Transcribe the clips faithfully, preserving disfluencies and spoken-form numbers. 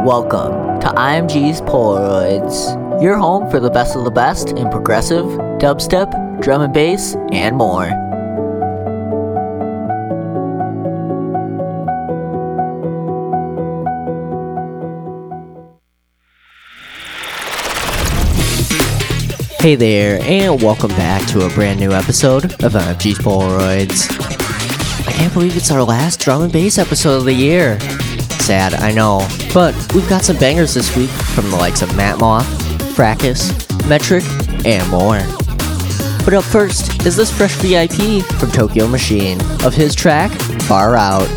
Welcome to I M G's Polaroids, your home for the best of the best in progressive, dubstep, drum and bass, and more. Hey there, and welcome back to a brand new episode of I M G's Polaroids. I can't believe it's our last drum and bass episode of the year. Sad, I know, but we've got some bangers this week from the likes of Matt Moth, Fracus, Metrik, and more. But up first is this fresh V I P from Tokyo Machine of his track, Far Out.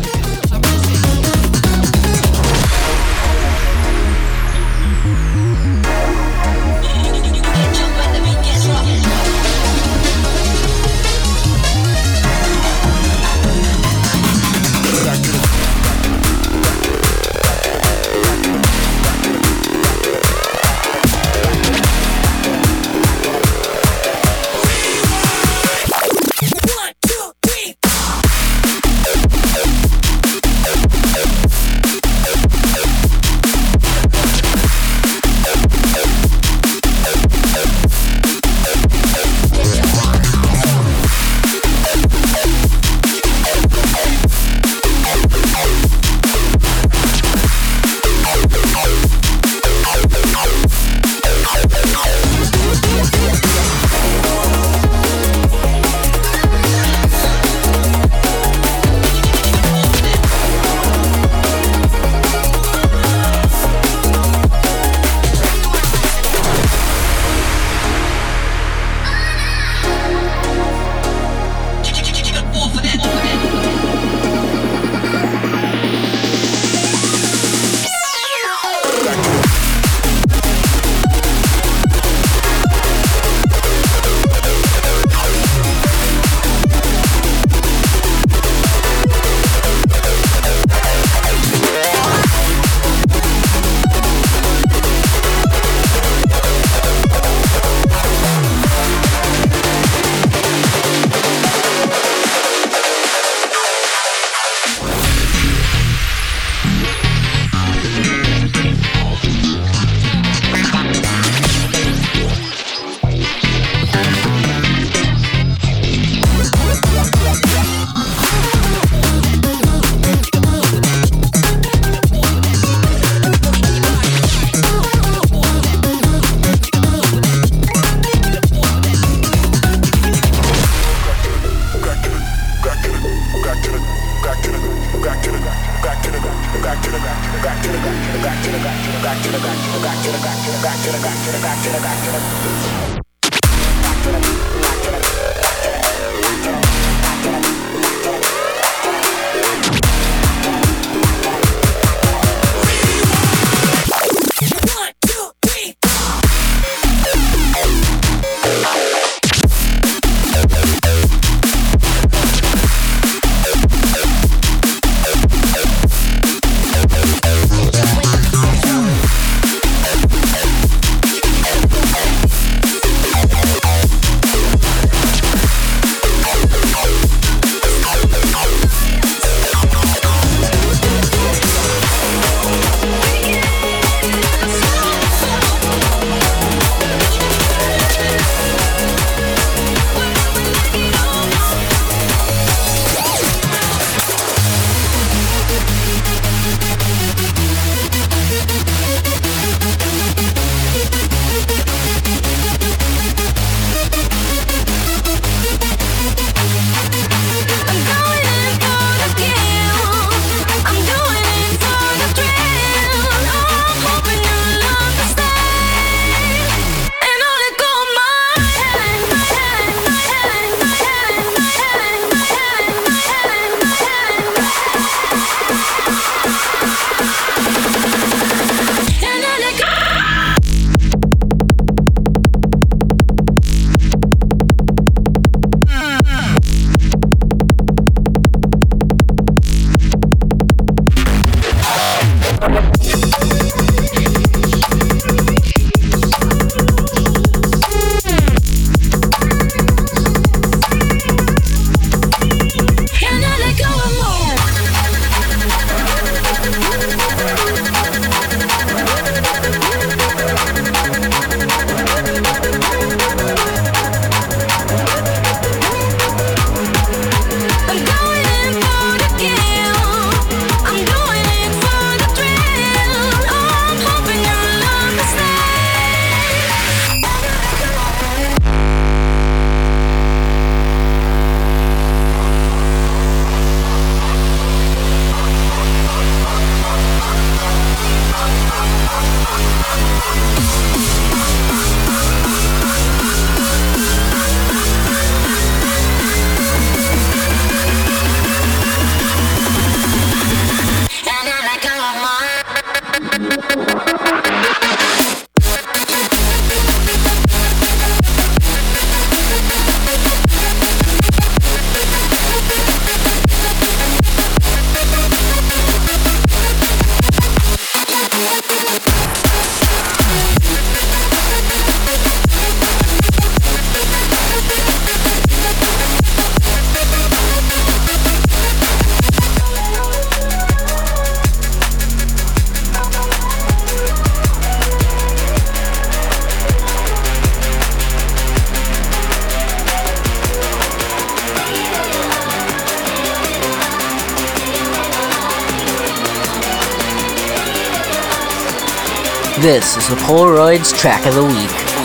This is the Polaroids Track of the Week.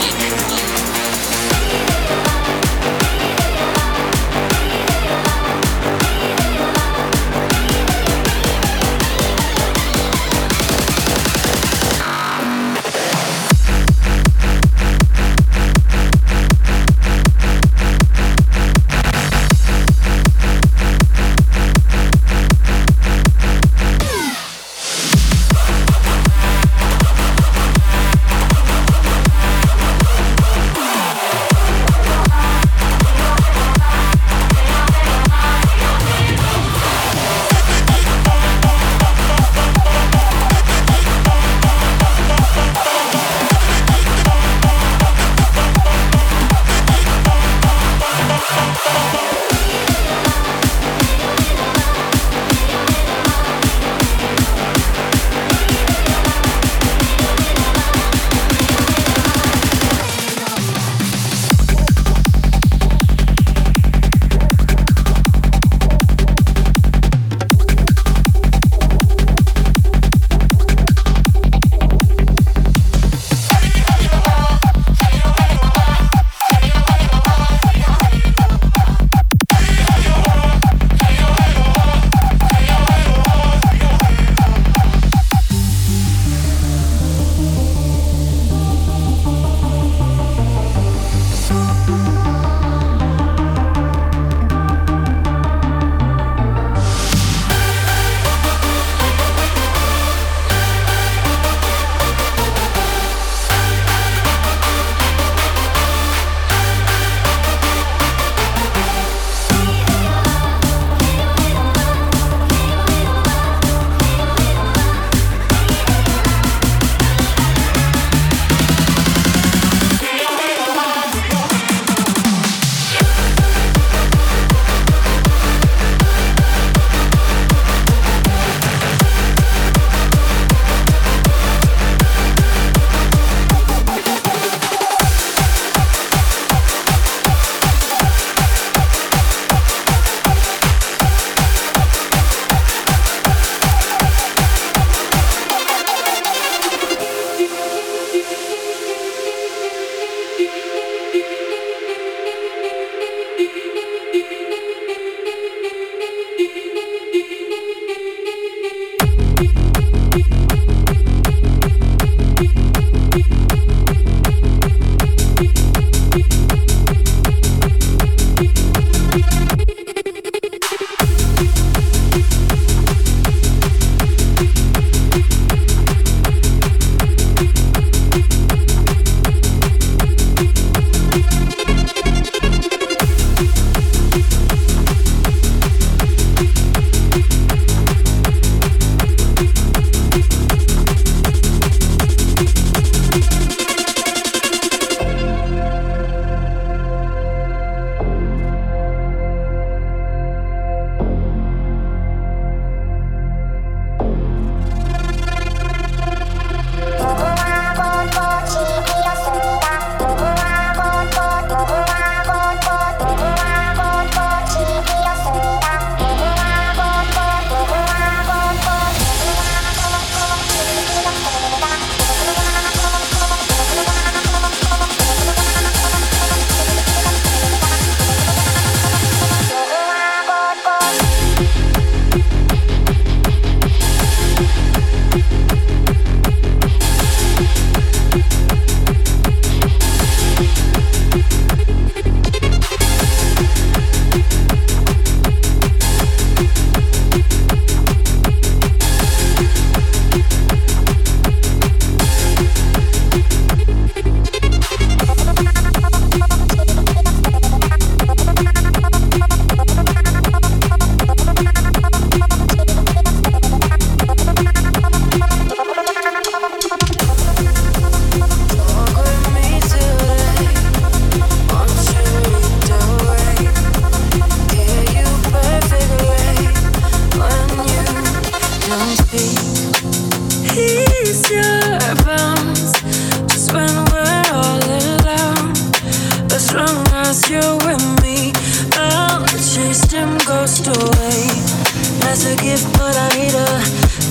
But I need a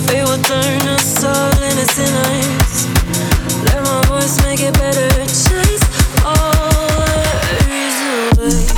fate will turn us all innocent eyes. worse, make it better. Chase all reason away.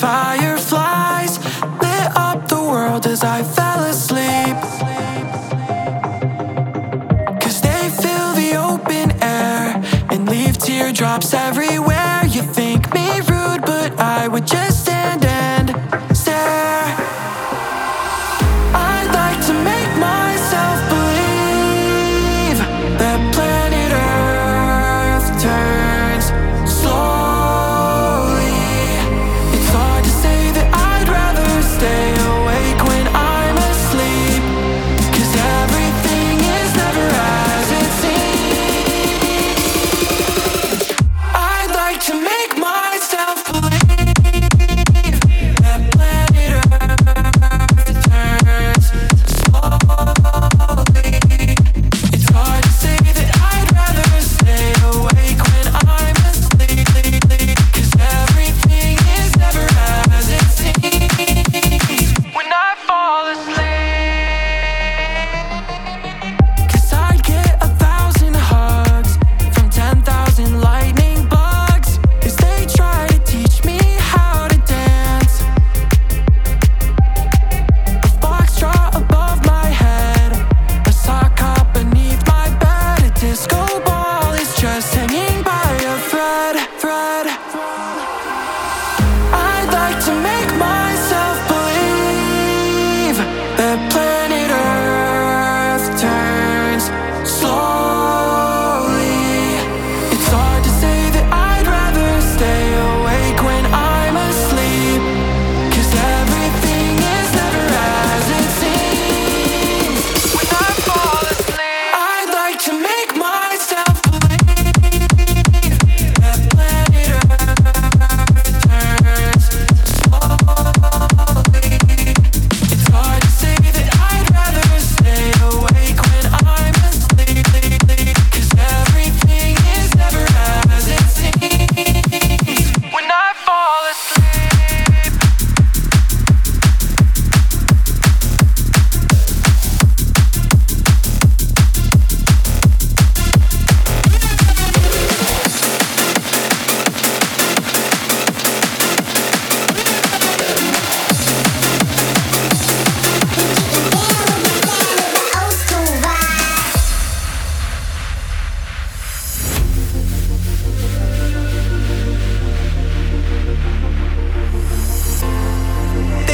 fireflies lit up the world as I fell asleep. Cause they fill the open air and leave teardrops everywhere. You think me rude, but I would just stand and stare. I'd like to make myself believe that planet Earth turns slowly. It's hard to say that I'd rather stay awake when I'm asleep, cause everything is never as it seems. I'd like to make myself believe that planet Earth turns slowly. It's hard to say that I'd rather stay awake when I'm asleep, cause everything is never as it seems. When I fall asleep, cause I'd get a thousand hugs from ten thousand lightning bugs as they try to teach me how to dance. A foxtrot above my head, a sock hop beneath my bed, a disco ball is just hanging by a thread, thread. I'd like to make myself believe that planet Earth turns slowly. It's hard to say that I'd rather stay awake when I'm asleep, cause everything is never as it seems. When I fall asleep, I'd like to make myself believe that planet Earth turns slowly. It's hard to say that I'd rather stay awake when I'm asleep, cause everything is never as it seems. When I fall asleep, they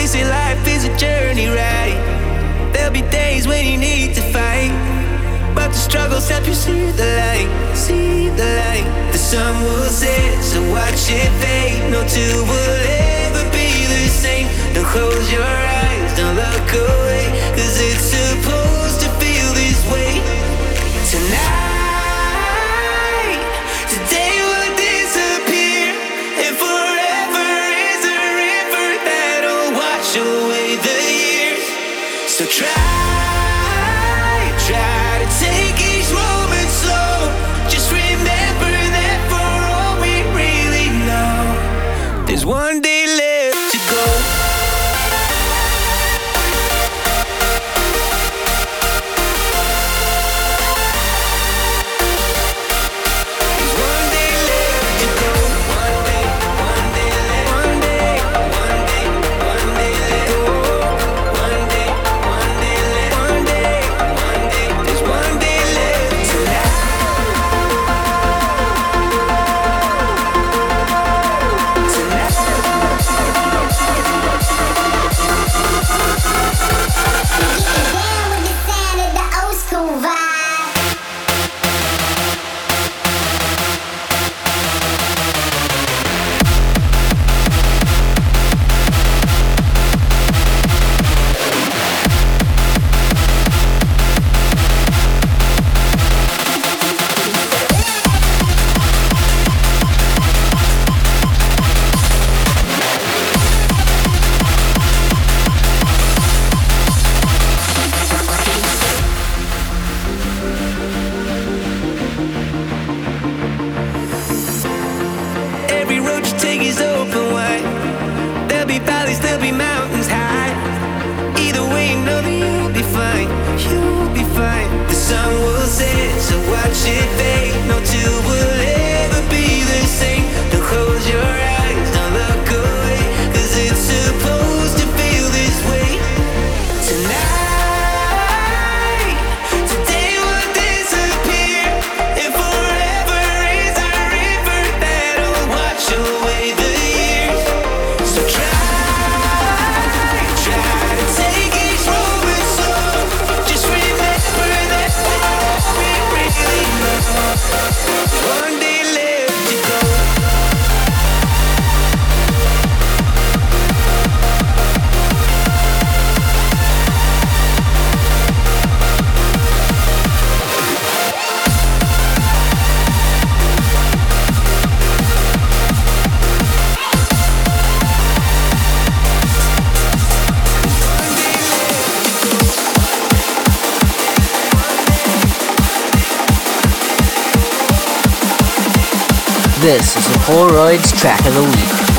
say life is a journey, right? There'll be days when you need to fight, but the struggle's help you see the light, see the light. The sun will set, so watch it fade. No two will ever be the same. Don't close your eyes, don't look away, cause it's supposed to feel this way. Tonight, today will disappear, and forever is a river that'll wash away the years. So try, try to take each moment slow. Just remember that for all we really know, there's one day left to go. This is the Polaroids Track of the Week.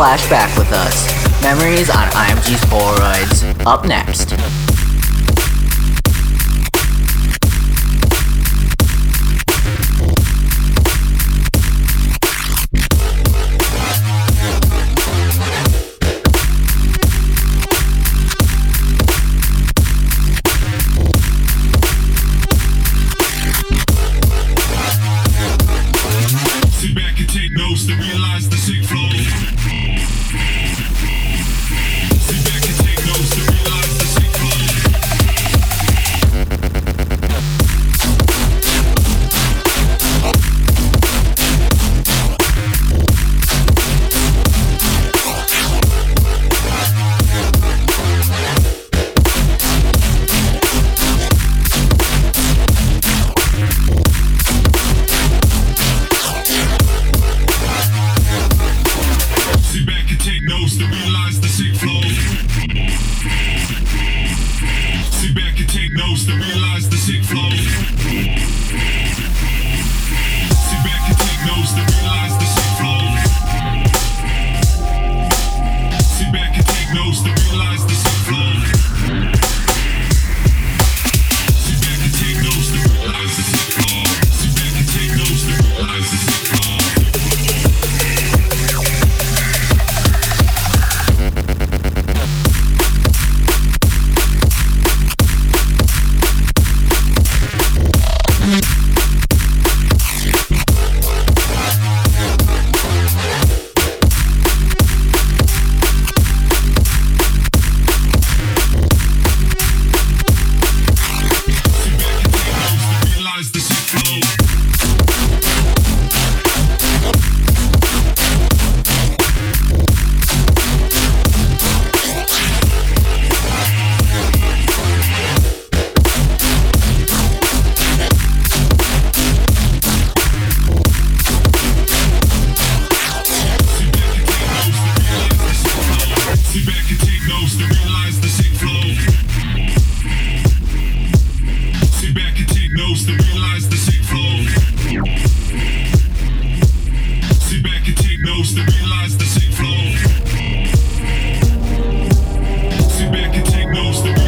Flash back with us. Memories on iMG's Polaroids. Up next.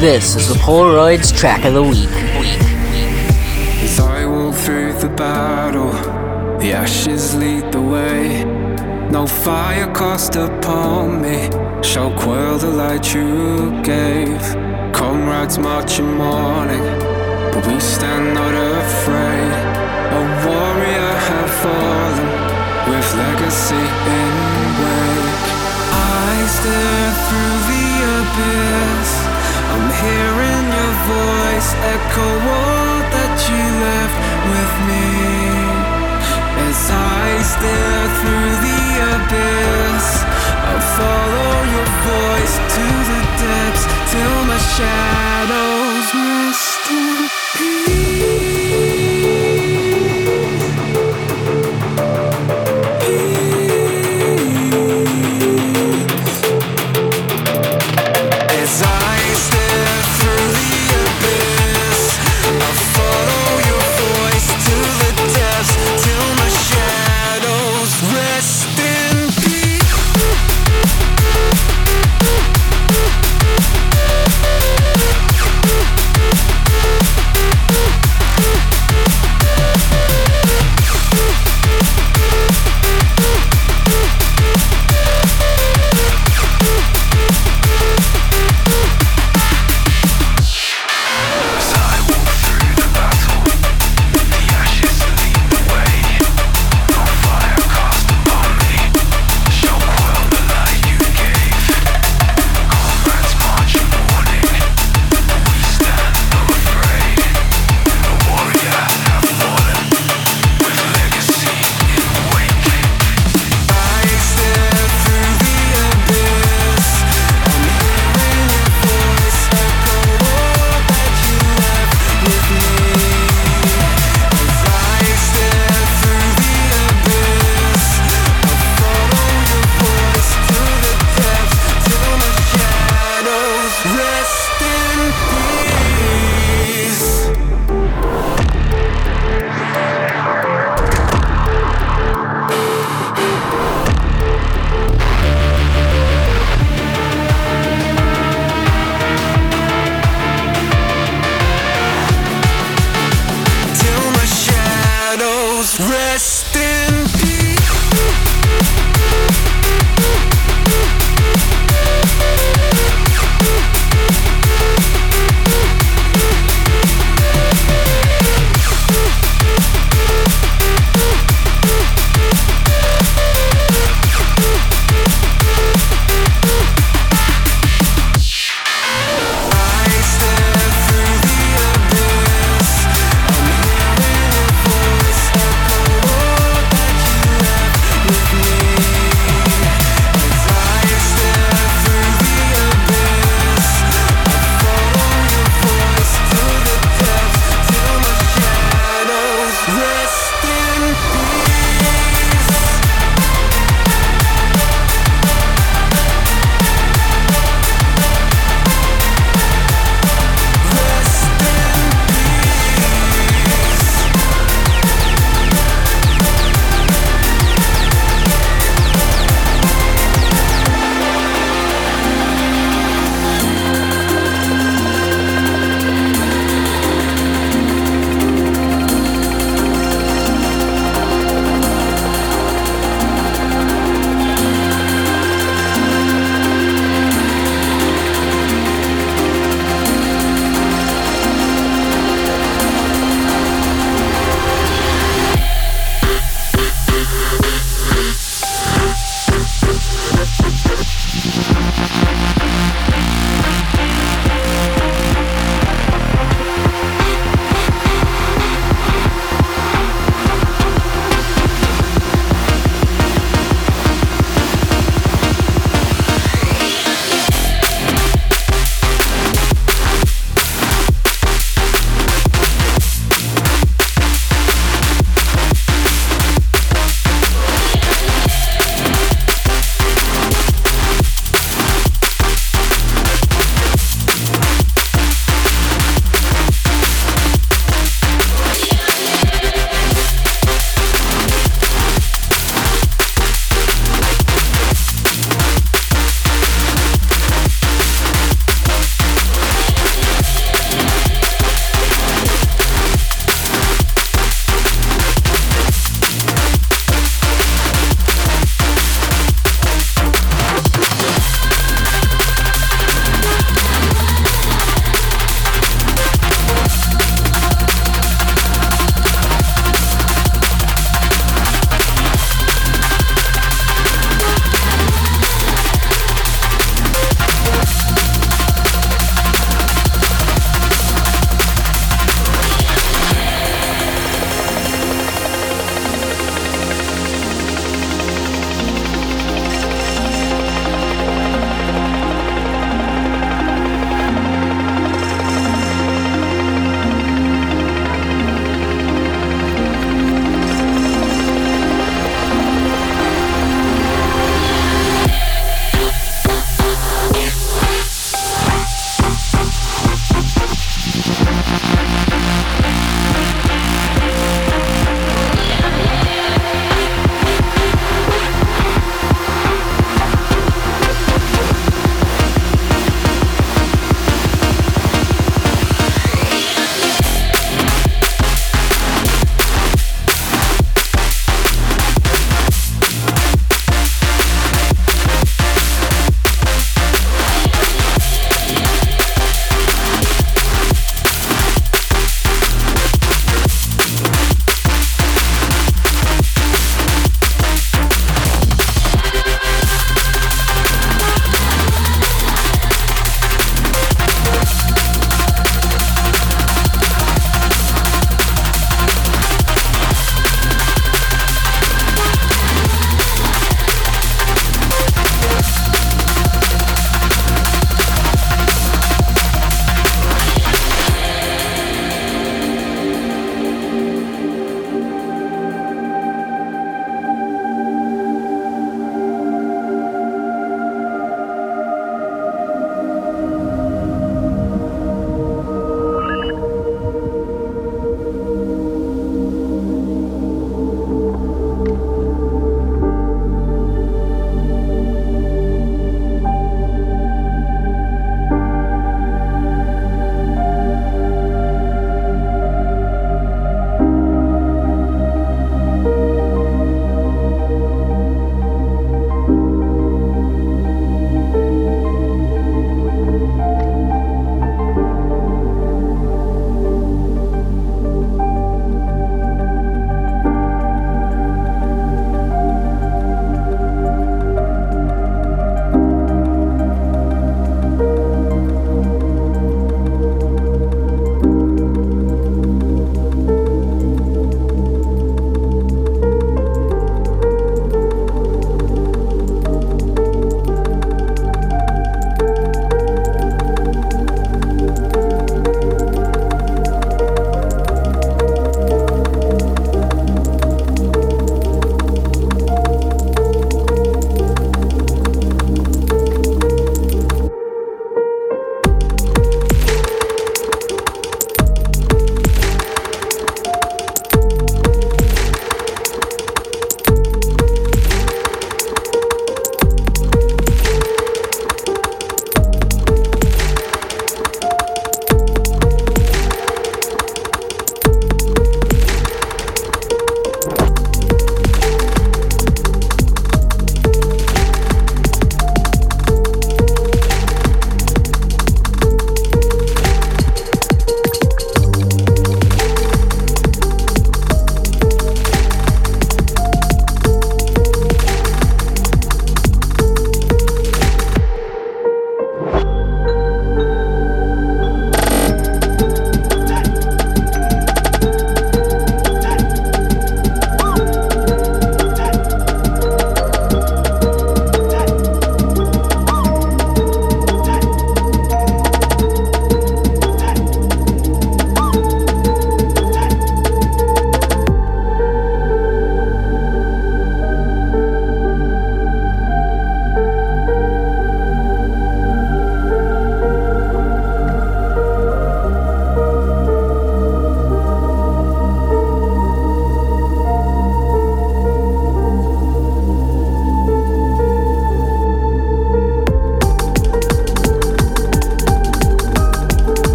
This is the Polaroids Track of the Week. As I walk through the battle, the ashes lead the way. No fire cast upon me shall quell the light you gave. Comrades march in mourning, but we stand not afraid. A warrior have fallen with legacy in wake. I stare through the abyss. I'm hearing your voice echo all that you left with me. As I stare through the abyss, I follow your voice to the depths till my shadows rest in peace.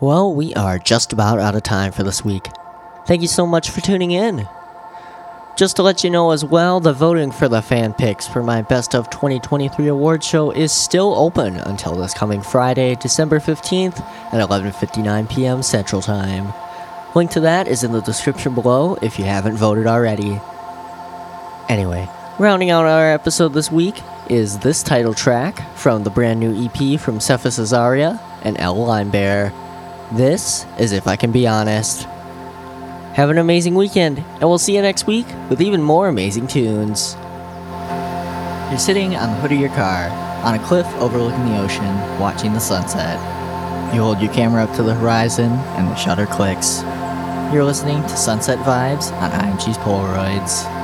Well, we are just about out of time for this week. Thank you so much for tuning in. Just to let you know as well, the voting for the fan picks for my Best of twenty twenty-three award show is still open until this coming Friday, December fifteenth at eleven fifty-nine p.m. Central Time. Link to that is in the description below if you haven't voted already. Anyway, rounding out our episode this week is this title track from the brand new E P from Cephas Azariah and Elle Limebear. This is If I Can Be Honest. Have an amazing weekend, and we'll see you next week with even more amazing tunes. You're sitting on the hood of your car, on a cliff overlooking the ocean, watching the sunset. You hold your camera up to the horizon, and the shutter clicks. You're listening to Sunset Vibes on iMG's Polaroids.